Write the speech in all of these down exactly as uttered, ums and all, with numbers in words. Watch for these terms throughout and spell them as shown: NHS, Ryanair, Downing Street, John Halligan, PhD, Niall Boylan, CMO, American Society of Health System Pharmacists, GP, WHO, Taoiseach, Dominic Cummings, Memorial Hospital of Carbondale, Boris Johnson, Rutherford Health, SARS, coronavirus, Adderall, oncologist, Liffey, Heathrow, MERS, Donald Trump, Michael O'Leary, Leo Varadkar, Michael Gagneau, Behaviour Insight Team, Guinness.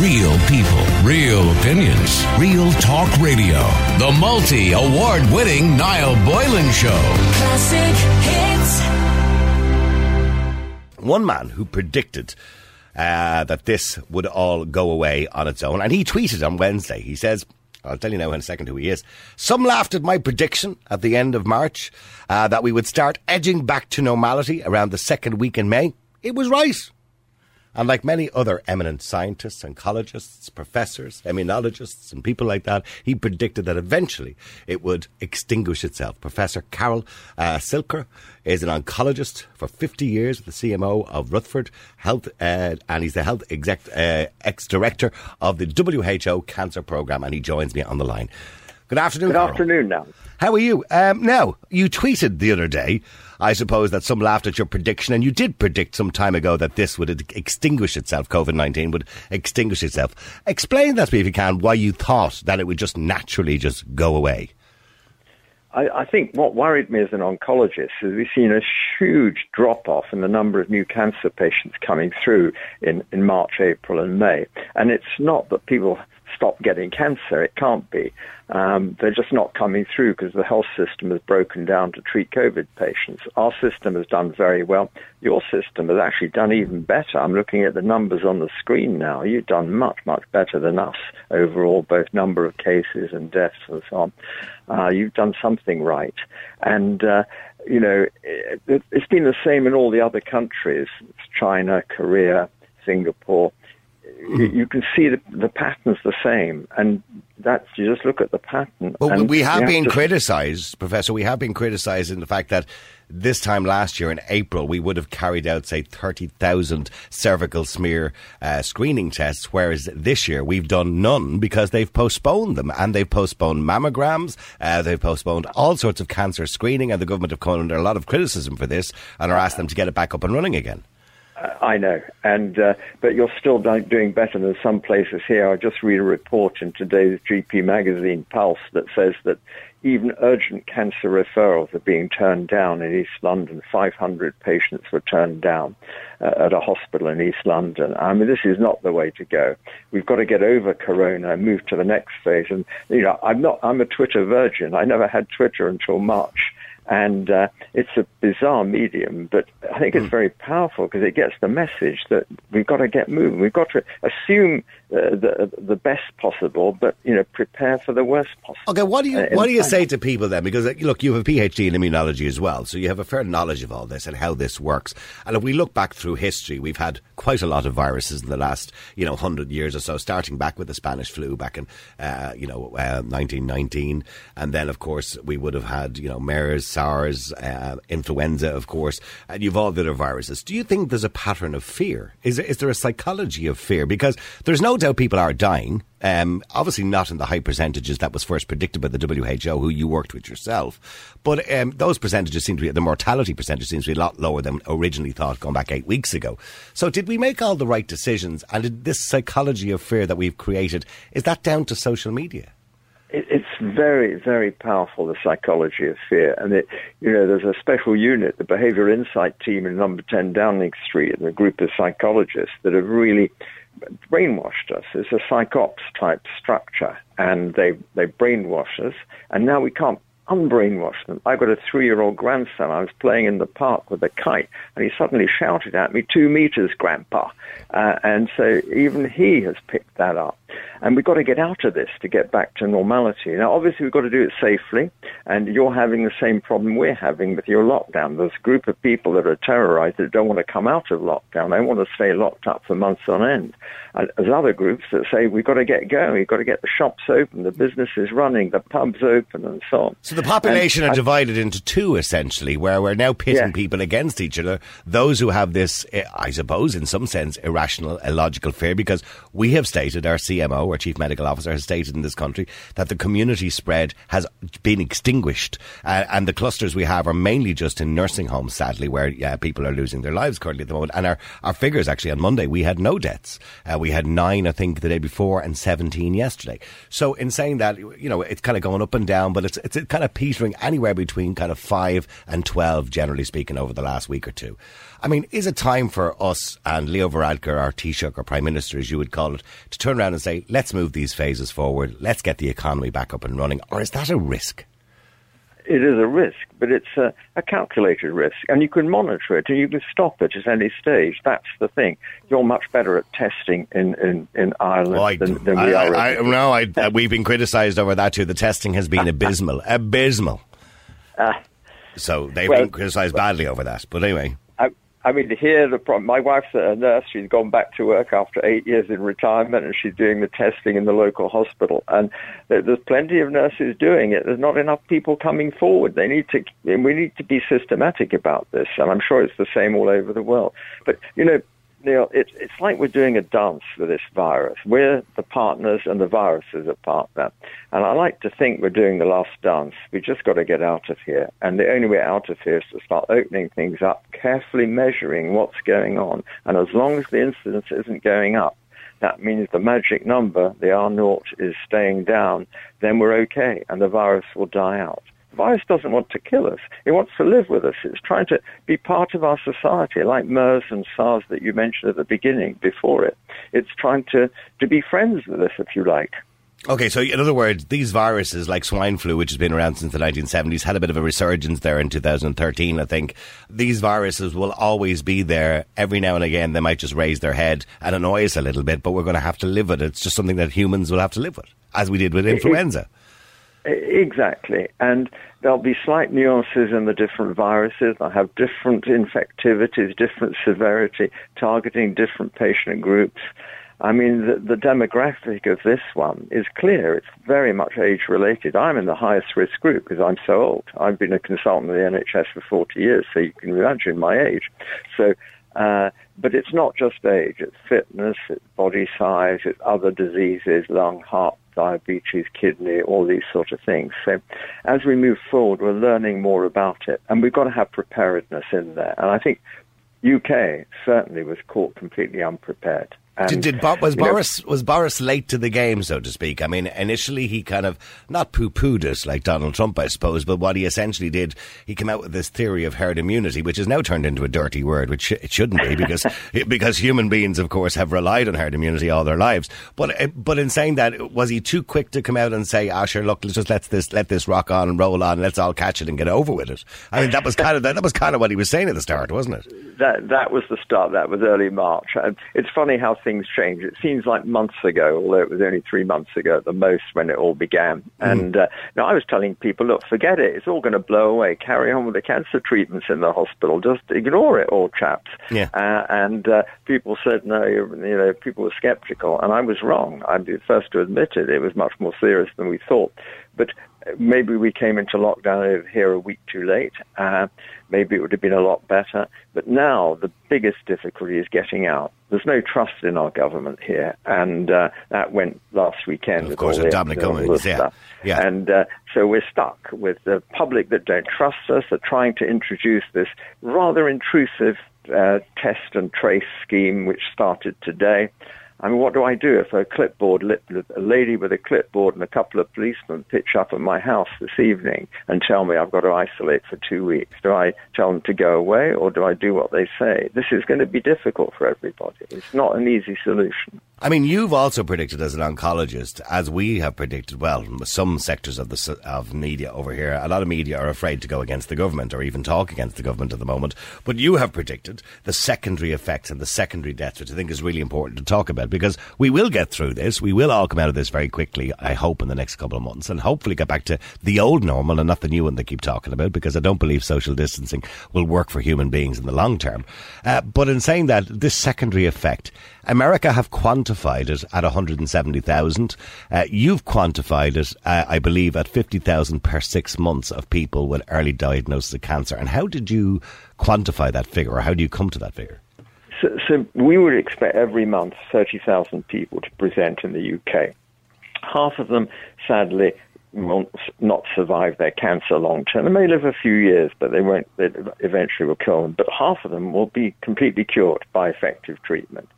Real people, real opinions, real talk radio. The multi-award-winning Niall Boylan Show. Classic hits. One man who predicted uh, that this would all go away on its own, and he tweeted on Wednesday, he says... I'll tell you now in a second who he is. Some laughed at my prediction at the end of March uh, that we would start edging back to normality around the second week in May. It was right. And like many other eminent scientists, oncologists, professors, immunologists and people like that, he predicted that eventually it would extinguish itself. Professor Karol uh, Sikora is an oncologist for fifty years, the C M O of Rutherford Health, uh, and he's the health exec, uh, ex-director of the W H O Cancer Programme, and he joins me on the line. Good afternoon. Good afternoon, Niall. How are you? Um, now, you tweeted the other day, I suppose, that some laughed at your prediction, and you did predict some time ago that this would extinguish itself, COVID nineteen would extinguish itself. Explain that to me, if you can, why you thought that it would just naturally just go away. I, I think what worried me as an oncologist is we've seen a huge drop-off in the number of new cancer patients coming through in, in March, April and May. And it's not that people... stop getting cancer. It can't be. Um, they're just not coming through because the health system has broken down to treat COVID patients. Our system has done very well. Your system has actually done even better. I'm looking at the numbers on the screen now. You've done much, much better than us overall, both number of cases and deaths and so on. Uh, you've done something right. And, uh, you know, it, it's been the same in all the other countries, China, Korea, Singapore. You can see the, the pattern's the same, and that's, you just look at the pattern. But we have, have been to... criticised, Professor, we have been criticised in the fact that this time last year in April, we would have carried out, say, thirty thousand cervical smear uh, screening tests, whereas this year we've done none because they've postponed them, and they've postponed mammograms, uh, they've postponed all sorts of cancer screening, and the government have come under a lot of criticism for this and are asking them to get it back up and running again. I know, and uh, but you're still doing better than some places here. I just read a report in today's G P magazine, Pulse, that says that even urgent cancer referrals are being turned down in East London. five hundred patients were turned down uh, at a hospital in East London. I mean, this is not the way to go. We've got to get over Corona and move to the next phase. And, you know, I'm not, I'm a Twitter virgin. I never had Twitter until March. And uh, it's a bizarre medium, but I think it's very powerful because it gets the message that we've got to get moving. We've got to assume uh, the the best possible, but, you know, prepare for the worst possible. Okay, what do you uh, what do you say to people then? Because, look, you have a P H D in immunology as well, so you have a fair knowledge of all this and how this works. And if we look back through history, we've had quite a lot of viruses in the last, you know, one hundred years or so, starting back with the Spanish flu back in, uh, you know, uh, nineteen nineteen. And then, of course, we would have had, you know, MERS, SARS, uh, influenza, of course, and you've all the other viruses. Do you think there's a pattern of fear? Is there, is there a psychology of fear? Because there's no doubt people are dying, um, obviously not in the high percentages that was first predicted by the W H O, who you worked with yourself, but um, those percentages seem to be, the mortality percentage seems to be a lot lower than originally thought going back eight weeks ago. So did we make all the right decisions? And did this psychology of fear that we've created, is that down to social media? It's very, very powerful, the psychology of fear. And, it, you know, there's a special unit, the Behaviour Insight Team in number ten Downing Street, and a group of psychologists that have really brainwashed us. It's a psychops type structure, and they, they brainwash us, and now we can't unbrainwash them. I've got a three-year-old grandson. I was playing in the park with a kite, and he suddenly shouted at me, two meters, Grandpa. Uh, and so even he has picked that up. And we've got to get out of this to get back to normality. Now, obviously, we've got to do it safely, and you're having the same problem we're having with your lockdown. There's a group of people that are terrorized that don't want to come out of lockdown. They want to stay locked up for months on end. And there's other groups that say, we've got to get going. We've got to get the shops open, the businesses running, the pubs open, and so on. So the population and, are divided I, into two, essentially, where we're now pitting yeah. people against each other. Those who have this, I suppose, in some sense, irrational, illogical fear, because we have stated, our C M O, Heathrow, our chief medical officer, has stated in this country that the community spread has been extinguished, uh, and the clusters we have are mainly just in nursing homes, sadly, where uh, people are losing their lives currently at the moment. And our, our figures, actually, on Monday, we had no deaths. Uh, we had nine, I think, the day before, and seventeen yesterday. So in saying that, you know, it's kind of going up and down, but it's it's kind of petering anywhere between kind of five and twelve, generally speaking, over the last week or two. I mean, is it time for us and Leo Varadkar, our Taoiseach, or Prime Minister, as you would call it, to turn around and say, let's move these phases forward, let's get the economy back up and running? Or is that a risk? It is a risk, but it's a, a calculated risk, and you can monitor it and you can stop it at any stage. That's the thing. You're much better at testing in, in, in Ireland oh, than, than we I, are. I, I, no, I, uh, we've been criticised over that too. The testing has been abysmal. Abysmal. Uh, so they've well, been criticised well, badly over that. But anyway... I mean, here, the problem, my wife's a nurse. She's gone back to work after eight years in retirement, and she's doing the testing in the local hospital. And there's plenty of nurses doing it. There's not enough people coming forward. They need to, and we need to be systematic about this. And I'm sure it's the same all over the world. But, you know, Neil, it, it's like we're doing a dance for this virus. We're the partners, and the virus is a partner. And I like to think we're doing the last dance. We've just got to get out of here. And the only way out of here is to start opening things up, carefully measuring what's going on. And as long as the incidence isn't going up, that means the magic number, the R naught, is staying down. Then we're okay, and the virus will die out. The virus doesn't want to kill us. It wants to live with us. It's trying to be part of our society, like MERS and SARS that you mentioned at the beginning before it. It's trying to, to be friends with us, if you like. Okay, so in other words, these viruses, like swine flu, which has been around since the nineteen seventies, had a bit of a resurgence there in two thousand thirteen, I think. These viruses will always be there. Every now and again, they might just raise their head and annoy us a little bit, but we're going to have to live with it. It's just something that humans will have to live with, as we did with influenza. Exactly. And there'll be slight nuances in the different viruses. They'll have different infectivities, different severity, targeting different patient groups. I mean, the, the demographic of this one is clear. It's very much age-related. I'm in the highest risk group because I'm so old. I've been a consultant in the N H S for forty years, so you can imagine my age. So, uh, but it's not just age. It's fitness, it's body size, it's other diseases, lung, heart, diabetes, kidney, all these sort of things. So as we move forward, we're learning more about it, and we've got to have preparedness in there. And I think U K certainly was caught completely unprepared. And, did, did Bob, was Boris know, was Boris late to the game, so to speak? I mean, initially he kind of, not poo-pooed us like Donald Trump, I suppose, but what he essentially did, he came out with this theory of herd immunity, which has now turned into a dirty word, which it shouldn't be, because because human beings, of course, have relied on herd immunity all their lives. But but in saying that, was he too quick to come out and say, "Ah, oh, sure, look, let's just let this let this rock on and roll on, and let's all catch it and get over with it"? I mean, that was kind of that, that was kind of what he was saying at the start, wasn't it? That that was the start. That was early March. And it's funny how things change. It seems like months ago, although it was only three months ago at the most when it all began. Mm. And uh, now I was telling people, look, forget it. It's all going to blow away. Carry on with the cancer treatments in the hospital. Just ignore it all, chaps. Yeah. Uh, and uh, people said, no, you know, people were skeptical. And I was wrong. I'm the first to admit it. It was much more serious than we thought. But maybe we came into lockdown over here a week too late. Uh, maybe it would have been a lot better. But now the biggest difficulty is getting out. There's no trust in our government here. And uh, that went last weekend. Of course, with Dominic Cummings, yeah. yeah. And uh, so we're stuck with the public that don't trust us. They're trying to introduce this rather intrusive uh, test and trace scheme, which started today. I mean, what do I do if a clipboard, a lady with a clipboard and a couple of policemen pitch up at my house this evening and tell me I've got to isolate for two weeks? Do I tell them to go away, or do I do what they say? This is going to be difficult for everybody. It's not an easy solution. I mean, you've also predicted as an oncologist, as we have predicted, well, some sectors of the of media over here, a lot of media are afraid to go against the government or even talk against the government at the moment. But you have predicted the secondary effects and the secondary deaths, which I think is really important to talk about, because we will get through this. We will all come out of this very quickly, I hope, in the next couple of months, and hopefully get back to the old normal and not the new one they keep talking about, because I don't believe social distancing will work for human beings in the long term. Uh, but in saying that, this secondary effect, America have quantified it at one hundred seventy thousand. Uh, you've quantified it, uh, I believe, at fifty thousand per six months of people with early diagnosis of cancer. And how did you quantify that figure, or how do you come to that figure? So, so we would expect every month thirty thousand people to present in the U K. Half of them, sadly, won't not survive their cancer long term. They may live a few years, but they won't. They eventually will kill them. But half of them will be completely cured by effective treatment.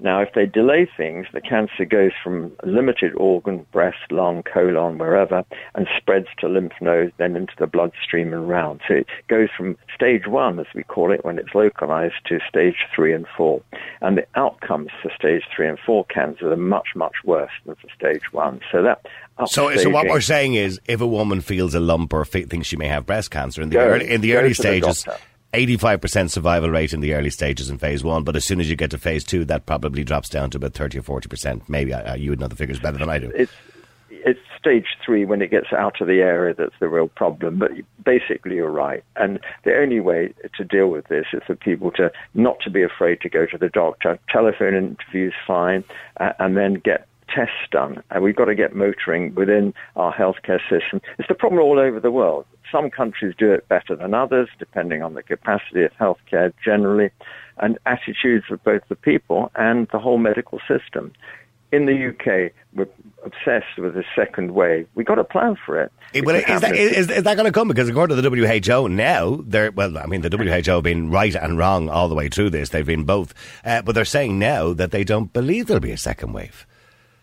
Now, if they delay things, the cancer goes from limited organ, breast, lung, colon, wherever, and spreads to lymph nodes, then into the bloodstream and round. So it goes from stage one, as we call it, when it's localized, to stage three and four. And the outcomes for stage three and four cancer are much, much worse than for stage one. So that... So, so what we're saying is, if a woman feels a lump or fe- thinks she may have breast cancer in the go, early, in the early stages... eighty-five percent survival rate in the early stages in phase one, but as soon as you get to phase two, that probably drops down to about thirty or forty percent. Maybe I, you would know the figures better than I do. It's, it's stage three when it gets out of the area that's the real problem, but basically you're right. And the only way to deal with this is for people to not to be afraid to go to the doctor. Telephone interviews, fine, uh, and then get tests done. And we've got to get motoring within our healthcare system. It's the problem all over the world. Some countries do it better than others, depending on the capacity of healthcare generally, and attitudes of both the people and the whole medical system. In the U K, we're obsessed with the second wave. We've got to plan for it. it, well, it is, that, is, is that going to come? Because according to the W H O now, they're, well, I mean, the W H O have been right and wrong all the way through this. They've been both. Uh, but they're saying now that they don't believe there'll be a second wave.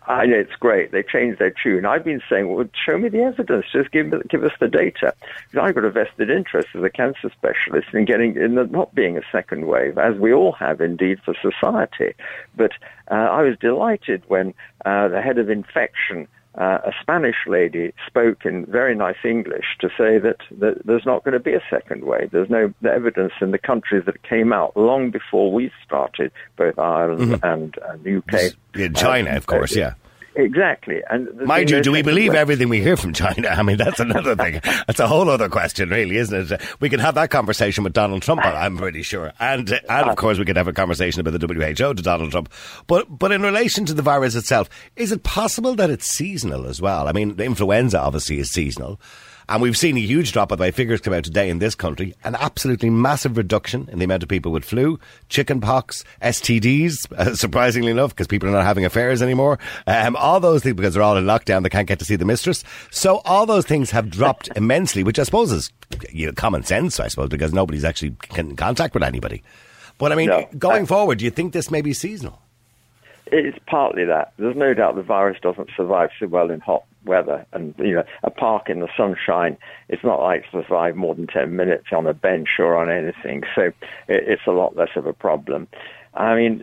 I know, it's great. They changed their tune. I've been saying, well, show me the evidence. Just give, give us the data. Because I've got a vested interest as a cancer specialist in getting in the, not being a second wave, as we all have indeed for society. But uh, I was delighted when uh, the head of infection, uh, a Spanish lady, spoke in very nice English to say that, that there's not going to be a second wave. There's no the evidence in the countries that came out long before we started, both Ireland mm-hmm. and uh, the U K. In China, um, of course, uh, yeah. Exactly. And mind you, do we believe everything we hear from China? I mean, that's another thing. That's a whole other question, really, isn't it? We can have that conversation with Donald Trump, I'm pretty sure. And, and of course, we could have a conversation about the W H O to Donald Trump. But, but in relation to the virus itself, is it possible that it's seasonal as well? I mean, influenza obviously is seasonal. And we've seen a huge drop, by the way, figures come out today in this country, an absolutely massive reduction in the amount of people with flu, chickenpox, S T Ds, uh, surprisingly enough, because people are not having affairs anymore. Um, all those things, because they're all in lockdown, they can't get to see the mistress. So all those things have dropped immensely, which I suppose is you know, common sense, I suppose, because nobody's actually in contact with anybody. But I mean, no, going I- forward, do you think this may be seasonal? It's partly that. There's no doubt the virus doesn't survive so well in hot weather. And, you know, a park in the sunshine, it's not like to survive more than ten minutes on a bench or on anything. So it's a lot less of a problem. I mean,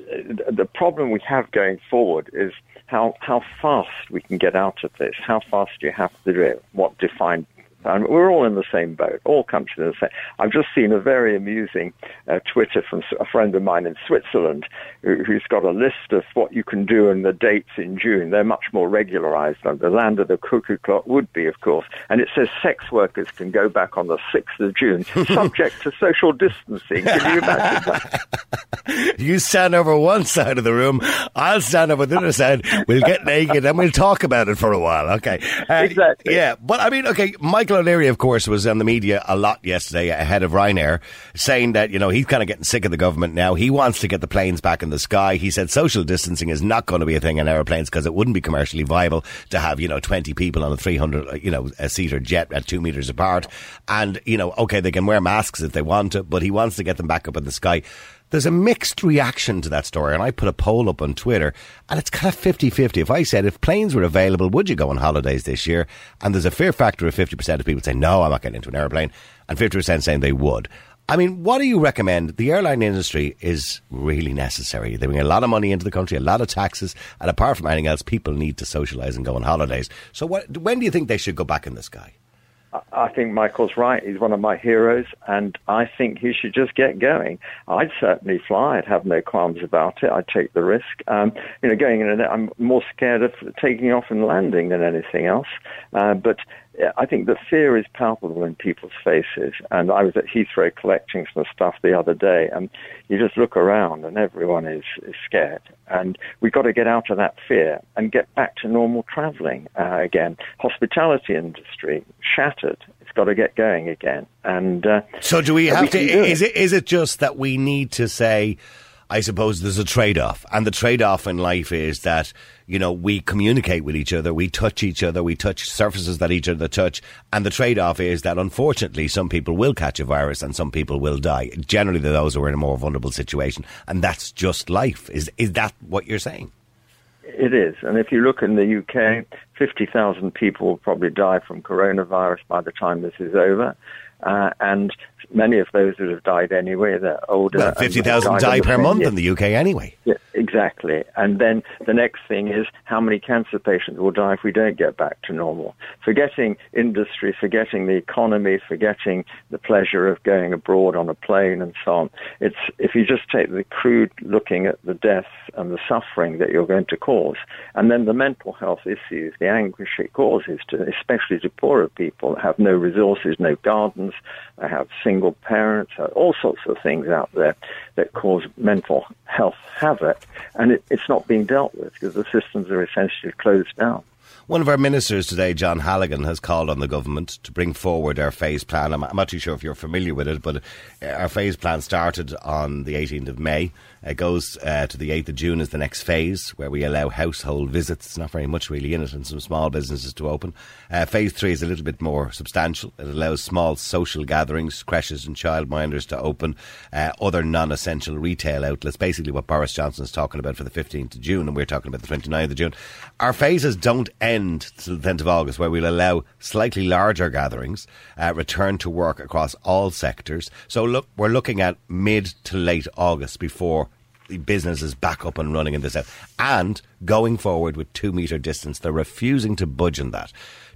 the problem we have going forward is how, how fast we can get out of this, how fast you have to do it, what defined. And we're all in the same boat, all countries are the same. I've just seen a very amusing uh, Twitter from a friend of mine in Switzerland who, who's got a list of what you can do and the dates in June. They're much more regularised than the land of the cuckoo clock would be, of course. And it says sex workers can go back on the sixth of June, subject to social distancing. Can you imagine that? You stand over one side of the room, I'll stand over the other side, we'll get naked and we'll talk about it for a while. Okay. Uh, exactly. Yeah, but I mean, okay, Mike. Michael O'Leary, of course, was on the media a lot yesterday ahead of Ryanair, saying that, you know, he's kind of getting sick of the government now. He wants to get the planes back in the sky. He said social distancing is not going to be a thing in aeroplanes because it wouldn't be commercially viable to have, you know, twenty people on a three hundred, you know, a seater jet at two meters apart. And, you know, OK, they can wear masks if they want to, but he wants to get them back up in the sky. There's a mixed reaction to that story, and I put a poll up on Twitter, and it's kind of fifty-fifty. If I said, if planes were available, would you go on holidays this year? And there's a fear factor of fifty percent of people saying, no, I'm not getting into an aeroplane, and fifty percent saying they would. I mean, what do you recommend? The airline industry is really necessary. They bring a lot of money into the country, a lot of taxes, and apart from anything else, people need to socialise and go on holidays. So what, when do you think they should go back in the sky? I think Michael's right. He's one of my heroes, and I think he should just get going. I'd certainly fly. I'd have no qualms about it. I'd take the risk. Um, you know, going in, and I'm more scared of taking off and landing than anything else. Uh, but I think the fear is palpable in people's faces. And I was at Heathrow collecting some stuff the other day, and you just look around, and everyone is, is scared. And we've got to get out of that fear and get back to normal travelling uh, again. Hospitality industry shattered. It's got to get going again. And uh, so, do we have we to? Is it, is it just that we need to say, I suppose there's a trade-off. And the trade-off in life is that, you know, we communicate with each other, we touch each other, we touch surfaces that each other touch. And the trade-off is that, unfortunately, some people will catch a virus and some people will die. Generally, they're those who are in a more vulnerable situation. And that's just life. Is is that what you're saying? It is. And if you look in the U K, fifty thousand people will probably die from coronavirus by the time this is over. Uh, and many of those that have died anyway, they're older. Well, fifty thousand die per month in the U K anyway. Yeah, exactly. And then the next thing is how many cancer patients will die if we don't get back to normal. Forgetting industry, forgetting the economy, forgetting the pleasure of going abroad on a plane and so on. It's, if you just take the crude looking at the deaths and the suffering that you're going to cause, and then the mental health issues, the anguish it causes, to, especially to poorer people that have no resources, no gardens, they have single parents, all sorts of things out there that cause mental health havoc, and it, it's not being dealt with because the systems are essentially closed down. One of our ministers today, John Halligan, has called on the government to bring forward our phase plan. I'm, I'm not too sure if you're familiar with it, but our phase plan started on the eighteenth of May. It goes uh, to the eighth of June as the next phase, where we allow household visits. It's not very much really in it, and some small businesses to open. Uh, phase three is a little bit more substantial. It allows small social gatherings, creches and childminders to open, uh, other non-essential retail outlets, basically what Boris Johnson is talking about for the fifteenth of June, and we're talking about the twenty-ninth of June. Our phases don't end till the tenth of August, where we'll allow slightly larger gatherings, uh, return to work across all sectors. So look, we're looking at mid to late August before businesses back up and running in the south, and going forward with two metre distance. They're refusing to budge on that.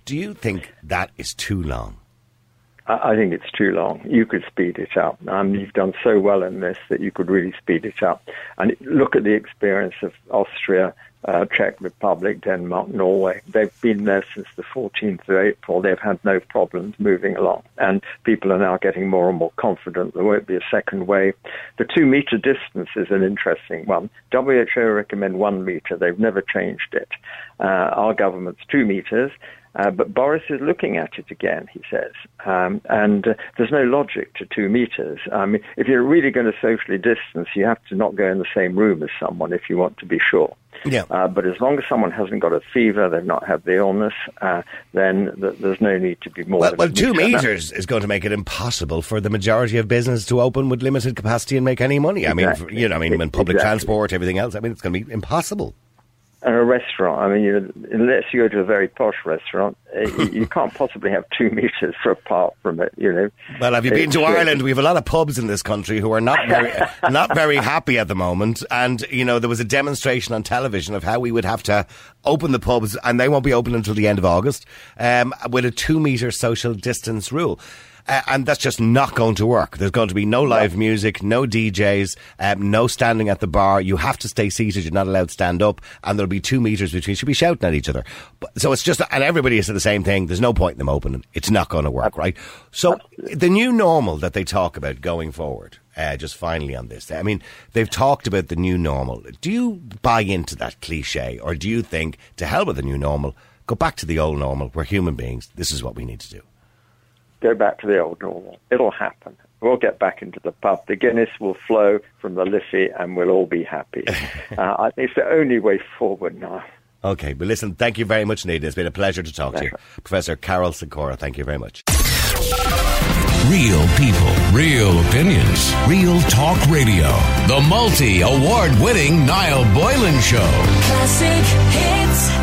Do you think that is too long? I think it's too long. You could speed it up. Um, you've done so well in this that you could really speed it up. And look at the experience of Austria, uh, Czech Republic, Denmark, Norway. They've been there since the fourteenth of April. They've had no problems moving along. And people are now getting more and more confident there won't be a second wave. The two-metre distance is an interesting one. W H O recommend one metre. They've never changed it. Uh, our government's two metres. Uh, but Boris is looking at it again, he says, um, and uh, there's no logic to two metres. I mean, if you're really going to socially distance, you have to not go in the same room as someone if you want to be sure. Yeah. Uh, but as long as someone hasn't got a fever, they've not had the illness, uh, then th- there's no need to be more. Well, than well two meter. metres is going to make it impossible for the majority of businesses to open with limited capacity and make any money. Exactly. I mean, for, you know, I mean, when public exactly. transport, everything else. I mean, it's going to be impossible. And a restaurant, I mean, you, unless you go to a very posh restaurant, you, you can't possibly have two metres apart from it, you know. Well, have you been it's to true. Ireland? We have a lot of pubs in this country who are not very, not very happy at the moment. And, you know, there was a demonstration on television of how we would have to open the pubs, and they won't be open until the end of August, um, with a two-metre social distance rule. Uh, and that's just not going to work. There's going to be no live music, no D Js, um, no standing at the bar. You have to stay seated. You're not allowed to stand up. And there'll be two metres between. You should be shouting at each other. But, so it's just, and everybody is the same thing. There's no point in them opening. It's not going to work, right? So the new normal that they talk about going forward, uh, just finally on this, I mean, they've talked about the new normal. Do you buy into that cliche? Or do you think, to hell with the new normal, go back to the old normal? We're human beings. This is what we need to do. Go back to the old normal. It'll happen. We'll get back into the pub. The Guinness will flow from the Liffey and we'll all be happy. uh, I think it's the only way forward now. Okay, but listen, thank you very much, Nita. It's been a pleasure to talk pleasure. to you. Professor Karol Sikora, thank you very much. Real people, real opinions, real talk radio. The multi-award-winning Niall Boylan Show. Classic hits.